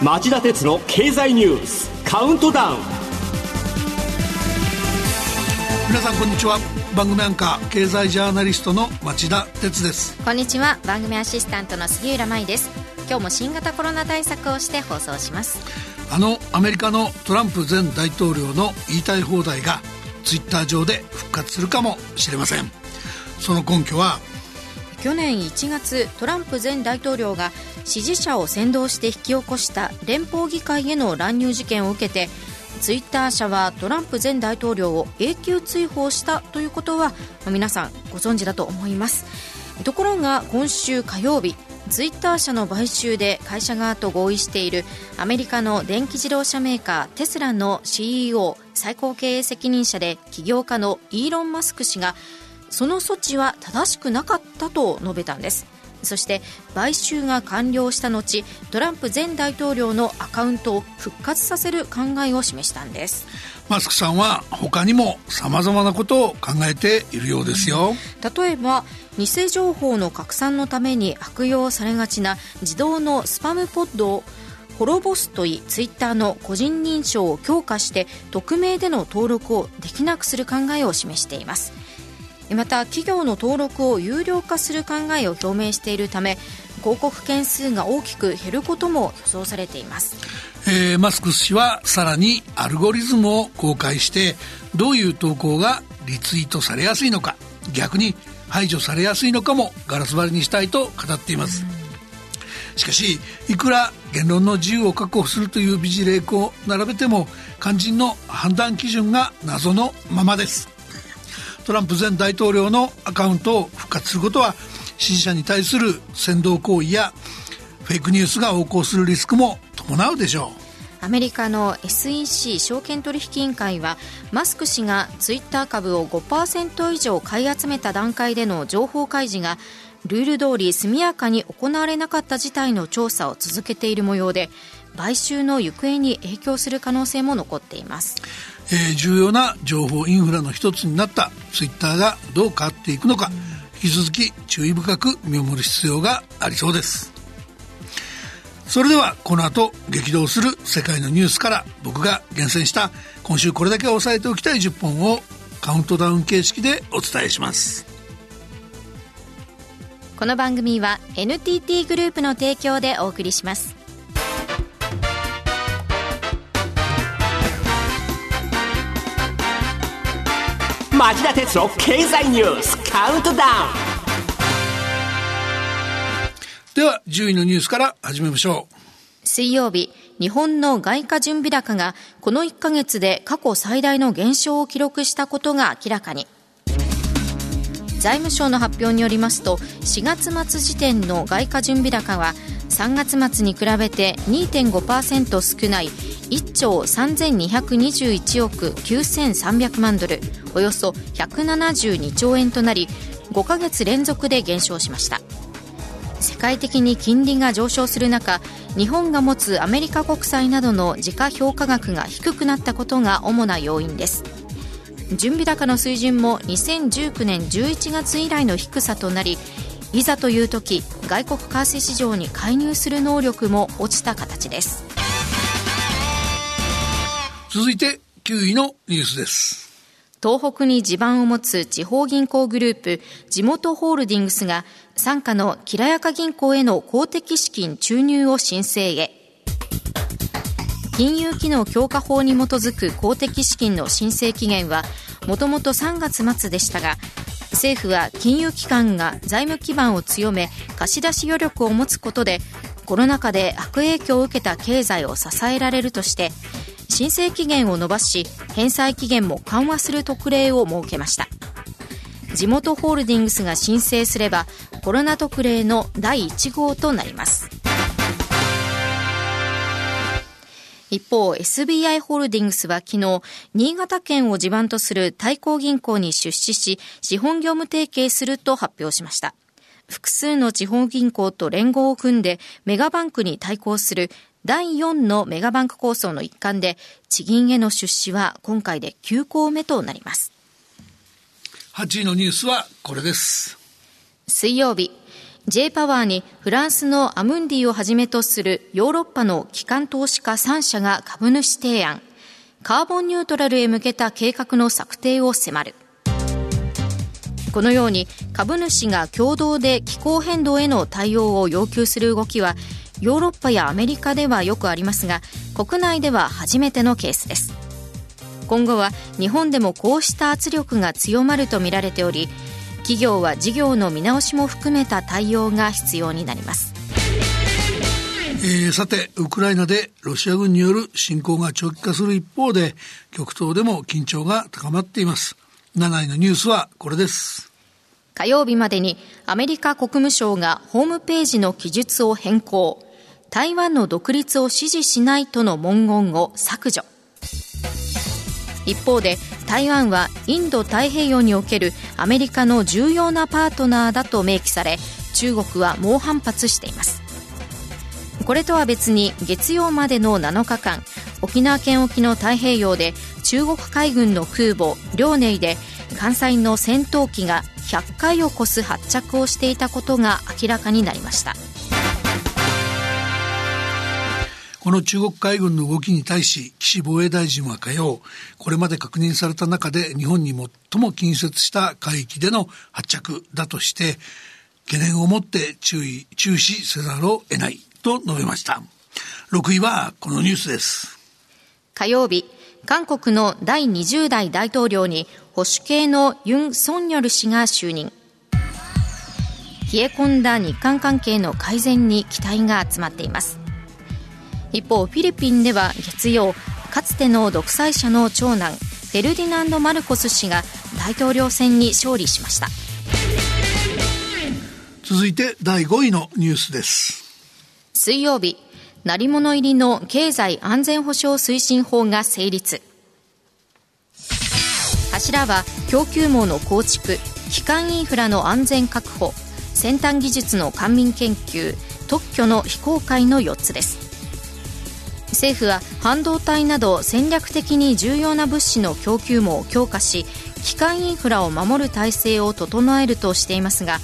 町田鉄の経済ニュースカウントダウン。皆さんこんにちは。番組アンカー経済ジャーナリストの町田鉄です。こんにちは。番組アシスタントの杉浦舞です。今日も新型コロナ対策をして放送します。アメリカのトランプ前大統領の言いたい放題がツイッター上で復活するかもしれません。その根拠は去年1月トランプ前大統領が支持者を扇動して引き起こした連邦議会への乱入事件を受けてツイッター社はトランプ前大統領を永久追放したということは皆さんご存知だと思います。ところが今週火曜日ツイッター社の買収で会社側と合意しているアメリカの電気自動車メーカーテスラの CEO 最高経営責任者で起業家のイーロン・マスク氏がその措置は正しくなかったと述べたんです。そして買収が完了した後トランプ前大統領のアカウントを復活させる考えを示したんです。マスクさんは他にも様々なことを考えているようですよ。例えば偽情報の拡散のために悪用されがちな自動のスパムポッドを滅ぼすといいツイッターの個人認証を強化して匿名での登録をできなくする考えを示しています。また企業の登録を有料化する考えを表明しているため広告件数が大きく減ることも予想されています。マスク氏はさらにアルゴリズムを公開してどういう投稿がリツイートされやすいのか逆に排除されやすいのかもガラス張りにしたいと語っています。しかしいくら言論の自由を確保するという美辞麗句を並べても肝心の判断基準が謎のままです。トランプ前大統領のアカウントを復活することは支持者に対する扇動行為やフェイクニュースが横行するリスクも伴うでしょう。アメリカの SEC 証券取引委員会はマスク氏がツイッター株を 5% 以上買い集めた段階での情報開示がルール通り速やかに行われなかった事態の調査を続けている模様で買収の行方に影響する可能性も残っています。重要な情報インフラの一つになったツイッターがどう変わっていくのか引き続き注意深く見守る必要がありそうです。それではこの後激動する世界のニュースから僕が厳選した今週これだけは押さえておきたい10本をカウントダウン形式でお伝えします。この番組は NTT グループの提供でお送りします。町田鉄の経済ニュースカウントダウン。では10位のニュースから始めましょう。水曜日日本の外貨準備高がこの1ヶ月で過去最大の減少を記録したことが明らかに。財務省の発表によりますと4月末時点の外貨準備高は3月末に比べて 2.5% 少ない1兆3221億9300万ドルおよそ172兆円となり5ヶ月連続で減少しました。世界的に金利が上昇する中日本が持つアメリカ国債などの時価評価額が低くなったことが主な要因です。準備高の水準も2019年11月以来の低さとなりいざという時外国為替市場に介入する能力も落ちた形です。続いて9位のニュースです。東北に地盤を持つ地方銀行グループ地元ホールディングスが傘下のきらやか銀行への公的資金注入を申請へ。金融機能強化法に基づく公的資金の申請期限はもともと3月末でしたが政府は金融機関が財務基盤を強め貸し出し余力を持つことでコロナ禍で悪影響を受けた経済を支えられるとして申請期限を延ばし返済期限も緩和する特例を設けました。地元ホールディングスが申請すればコロナ特例の第1号となります。一方 SBI ホールディングスは昨日新潟県を地盤とする対抗銀行に出資し資本業務提携すると発表しました。複数の地方銀行と連合を組んでメガバンクに対抗する第4のメガバンク構想の一環で地銀への出資は今回で9行目となります。8位のニュースはこれです。水曜日、 J パワーにフランスのアムンディをはじめとするヨーロッパの機関投資家3社が株主提案、カーボンニュートラルへ向けた計画の策定を迫る。このように株主が共同で気候変動への対応を要求する動きはヨーロッパやアメリカではよくありますが、国内では初めてのケースです。今後は日本でもこうした圧力が強まると見られており、企業は事業の見直しも含めた対応が必要になります。さて、ウクライナでロシア軍による侵攻が長期化する一方で、極東でも緊張が高まっています。7位のニュースはこれです。火曜日までにアメリカ国務省がホームページの記述を変更、台湾の独立を支持しないとの文言を削除。一方で台湾はインド太平洋におけるアメリカの重要なパートナーだと明記され、中国は猛反発しています。これとは別に月曜までの7日間、沖縄県沖の太平洋で中国海軍の空母遼寧で艦載の戦闘機が100回を超す発着をしていたことが明らかになりました。この中国海軍の動きに対し岸防衛大臣は火曜、これまで確認された中で日本に最も近接した海域での発着だとして、懸念を持って注視せざるを得ないと述べました。6位はこのニュースです。火曜日、韓国の第20代大統領に保守系のユン・ソンニョル氏が就任。冷え込んだ日韓関係の改善に期待が集まっています。一方、フィリピンでは月曜、かつての独裁者の長男フェルディナンド・マルコス氏が大統領選に勝利しました。続いて第5位のニュースです。水曜日、鳴り物入りの経済安全保障推進法が成立。柱は供給網の構築、基幹インフラの安全確保、先端技術の官民研究、特許の非公開の4つです。政府は半導体など戦略的に重要な物資の供給網を強化し、基幹インフラを守る体制を整えるとしていますが、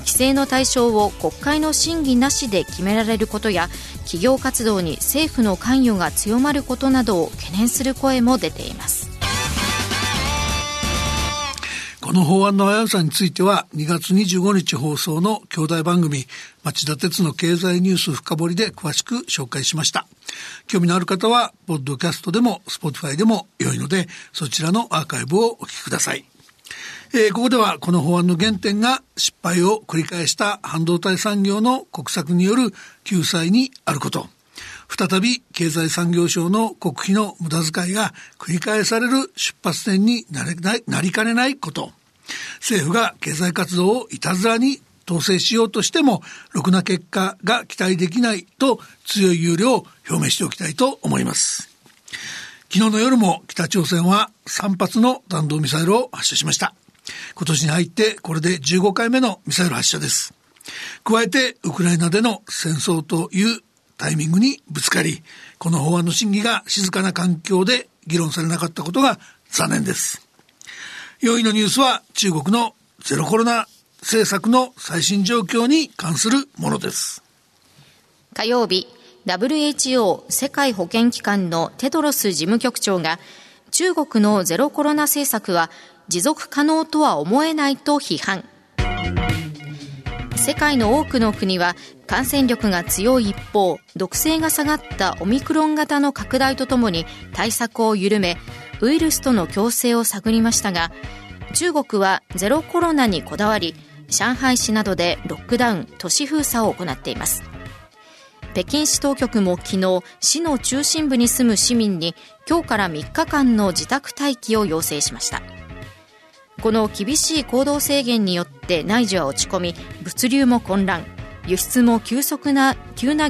規制の対象を国会の審議なしで決められることや、企業活動に政府の関与が強まることなどを懸念する声も出ています。この法案の危うさについては2月25日放送の兄弟番組町田鉄の経済ニュース深掘りで詳しく紹介しました。興味のある方はポッドキャストでも Spotify でも良いので、そちらのアーカイブをお聞きください。ここではこの法案の原点が失敗を繰り返した半導体産業の国策による救済にあること、再び経済産業省の国費の無駄遣いが繰り返される出発点になりかねないこと、政府が経済活動をいたずらに統制しようとしてもろくな結果が期待できないと強い憂慮を表明しておきたいと思います。昨日の夜も北朝鮮は3発の弾道ミサイルを発射しました。今年に入ってこれで15回目のミサイル発射です。加えてウクライナでの戦争というタイミングにぶつかり、この法案の審議が静かな環境で議論されなかったことが残念です。4位のニュースは中国のゼロコロナ政策の最新状況に関するものです。火曜日、 WHO 世界保健機関のテドロス事務局長が中国のゼロコロナ政策は持続可能とは思えないと批判。世界の多くの国は感染力が強い一方、毒性が下がったオミクロン型の拡大とともに対策を緩め、ウイルスとの共生を探りましたが、中国はゼロコロナにこだわり、上海市などでロックダウン、都市封鎖を行っています。北京市当局も昨日、市の中心部に住む市民に今日から3日間の自宅待機を要請しました。この厳しい行動制限によって内需は落ち込み、物流も混乱、輸出も急な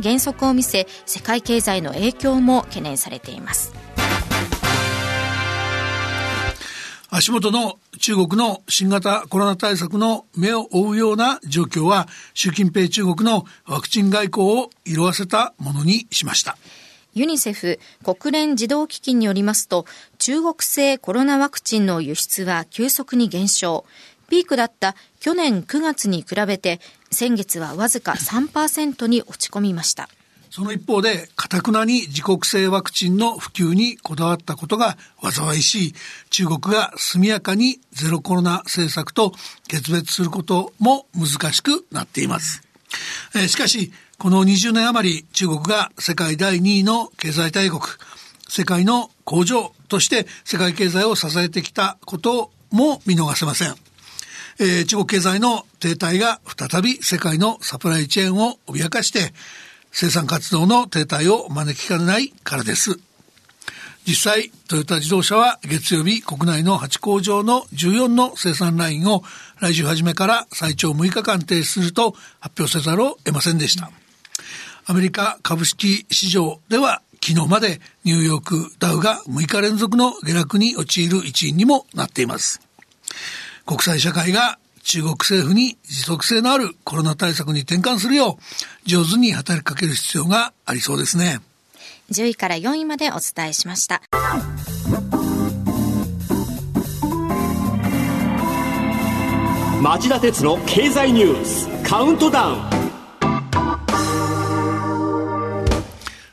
減速を見せ、世界経済の影響も懸念されています。足元の中国の新型コロナ対策の目を追うような状況は、習近平中国のワクチン外交を色あせたものにしました。ユニセフ国連児童基金によりますと、中国製コロナワクチンの輸出は急速に減少、ピークだった去年9月に比べて先月はわずか 3% に落ち込みました。その一方で、堅くなに自国製ワクチンの普及にこだわったことが災いし、中国が速やかにゼロコロナ政策と決別することも難しくなっています。しかし、この20年余り、中国が世界第2位の経済大国、世界の工場として世界経済を支えてきたことも見逃せません。中国経済の停滞が再び世界のサプライチェーンを脅かして、生産活動の停滞を招きかねないからです。実際、トヨタ自動車は月曜日、国内の8工場の14の生産ラインを来週初めから最長6日間停止すると発表せざるを得ませんでした。アメリカ株式市場では、昨日までニューヨークダウが6日連続の下落に陥る一因にもなっています。国際社会が中国政府に持続性のあるコロナ対策に転換するよう上手に働きかける必要がありそうですね。10位から4位までお伝えしました。町田鉄の経済ニュースカウントダウン。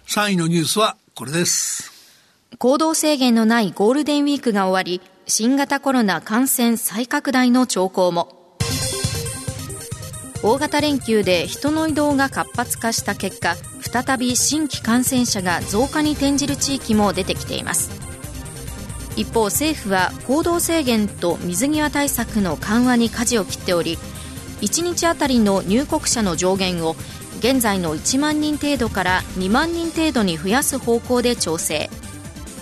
3位のニュースはこれです。行動制限のないゴールデンウィークが終わり、新型コロナ感染再拡大の兆候も。大型連休で人の移動が活発化した結果、再び新規感染者が増加に転じる地域も出てきています。一方、政府は行動制限と水際対策の緩和に舵を切っており、1日あたりの入国者の上限を現在の1万人程度から2万人程度に増やす方向で調整。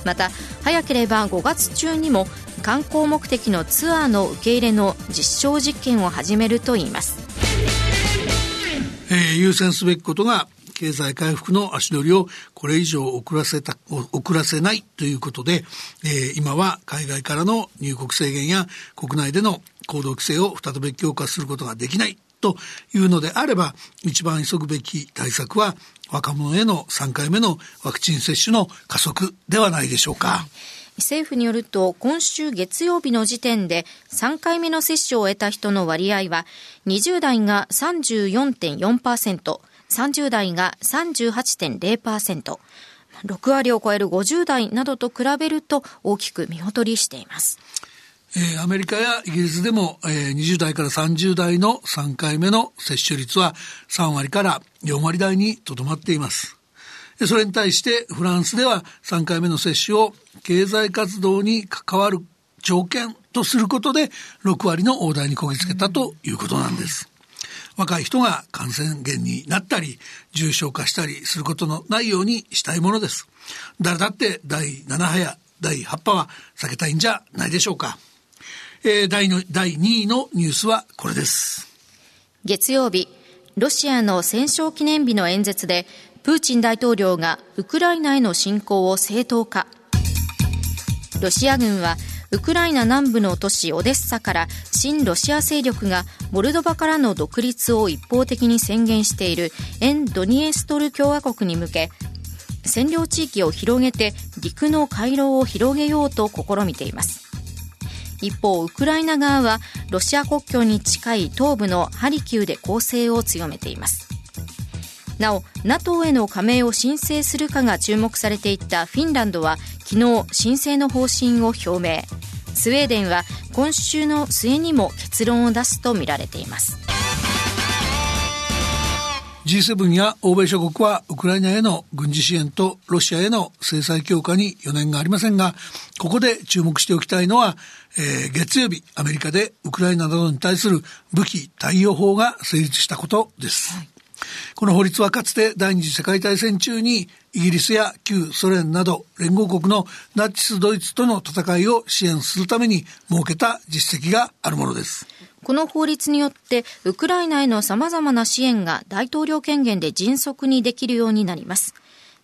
また、早ければ5月中にも観光目的のツアーの受け入れの実証実験を始めるといいます。優先すべきことが、経済回復の足取りをこれ以上遅らせないということで、今は海外からの入国制限や国内での行動規制を再び強化することができないというのであれば、一番急ぐべき対策は若者への3回目のワクチン接種の加速ではないでしょうか。政府によると、今週月曜日の時点で3回目の接種を終えた人の割合は、20代が 34.4%、30代が 38.0%、6割を超える50代などと比べると大きく見劣りしています。アメリカやイギリスでも20代から30代の3回目の接種率は3割から4割台にとどまっています。それに対してフランスでは、3回目の接種を経済活動に関わる条件とすることで6割の大台にこぎつけたということなんです。若い人が感染源になったり重症化したりすることのないようにしたいものです。誰だって第7波や第8波は避けたいんじゃないでしょうか。第2位のニュースはこれです。月曜日、ロシアの戦勝記念日の演説でプーチン大統領がウクライナへの侵攻を正当化。ロシア軍はウクライナ南部の都市オデッサから親ロシア勢力がモルドバからの独立を一方的に宣言している沿ドニエストル共和国に向け、占領地域を広げて陸の回廊を広げようと試みています。一方、ウクライナ側はロシア国境に近い東部のハリキウで攻勢を強めています。なお、 NATO への加盟を申請するかが注目されていたフィンランドは昨日、申請の方針を表明。スウェーデンは今週の末にも結論を出すとみられています。 G7 や欧米諸国はウクライナへの軍事支援とロシアへの制裁強化に余念がありませんが、ここで注目しておきたいのは、月曜日、アメリカでウクライナなどに対する武器貸与法が成立したことです、はい。この法律はかつて第二次世界大戦中にイギリスや旧ソ連など連合国のナチスドイツとの戦いを支援するために設けた実績があるものです。この法律によってウクライナへのさまざまな支援が大統領権限で迅速にできるようになります。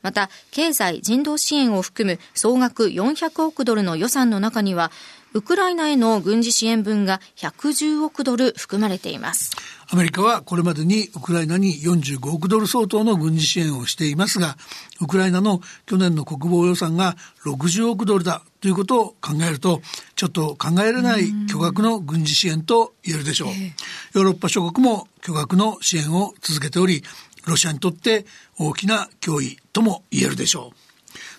また、経済人道支援を含む総額400億ドルの予算の中にはウクライナへの軍事支援分が110億ドル含まれています。アメリカはこれまでにウクライナに45億ドル相当の軍事支援をしていますが、ウクライナの去年の国防予算が60億ドルだということを考えると、ちょっと考えられない巨額の軍事支援と言えるでしょう。ヨーロッパ諸国も巨額の支援を続けており、ロシアにとって大きな脅威とも言えるでしょう。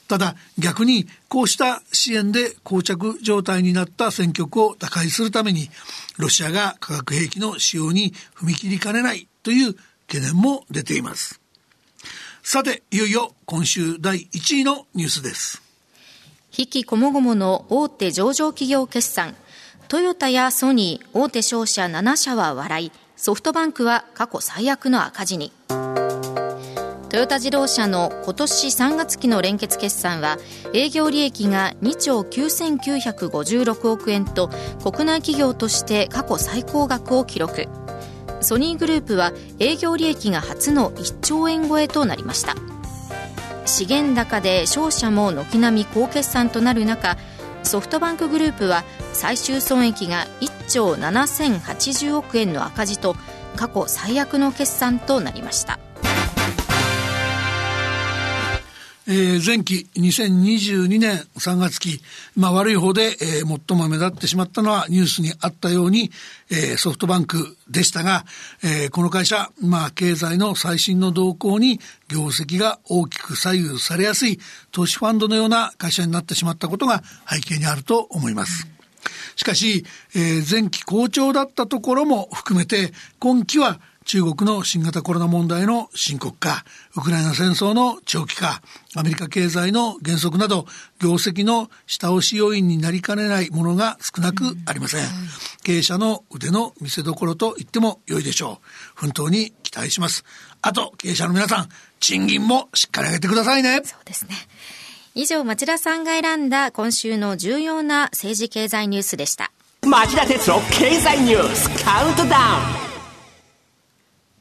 ただ逆にこうした支援で膠着状態になった戦局を打開するために、ロシアが化学兵器の使用に踏み切りかねないという懸念も出ています。さて、いよいよ今週第1位のニュースです。悲喜こもごもの大手上場企業決算、トヨタやソニー、大手商社7社は笑い、ソフトバンクは過去最悪の赤字に。トヨタ自動車の今年3月期の連結決算は、営業利益が2兆9956億円と国内企業として過去最高額を記録。ソニーグループは営業利益が初の1兆円超えとなりました。資源高で商社も軒並み好決算となる中、ソフトバンクグループは最終損益が1兆7080億円の赤字と過去最悪の決算となりました。前期2022年3月期、悪い方で、最も目立ってしまったのはニュースにあったように、ソフトバンクでしたが、この会社、経済の最新の動向に業績が大きく左右されやすい投資ファンドのような会社になってしまったことが背景にあると思います。しかし、前期好調だったところも含めて、今期は中国の新型コロナ問題の深刻化、ウクライナ戦争の長期化、アメリカ経済の減速など、業績の下押し要因になりかねないものが少なくありません。経営者の腕の見せ所と言っても良いでしょう。奮闘に期待します。あと、経営者の皆さん、賃金もしっかり上げてくださいね。そうですね。以上、町田さんが選んだ今週の重要な政治経済ニュースでした。町田哲郎経済ニュースカウントダウン。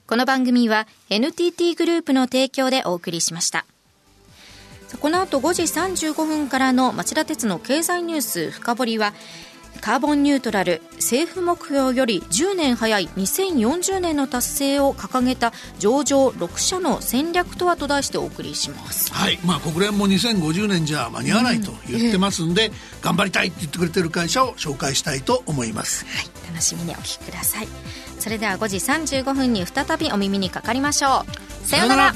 この番組は NTT グループの提供でお送りしました。この後5時35分からの町田鉄の経済ニュース深掘りは、カーボンニュートラル、政府目標より10年早い2040年の達成を掲げた上場6社の戦略とはと題してお送りします。はい、国連も2050年じゃ間に合わないと言ってますんで、頑張りたいって言ってくれてる会社を紹介したいと思います。はい、楽しみにお聞きください。それでは5時35分に再びお耳にかかりましょう。さようなら。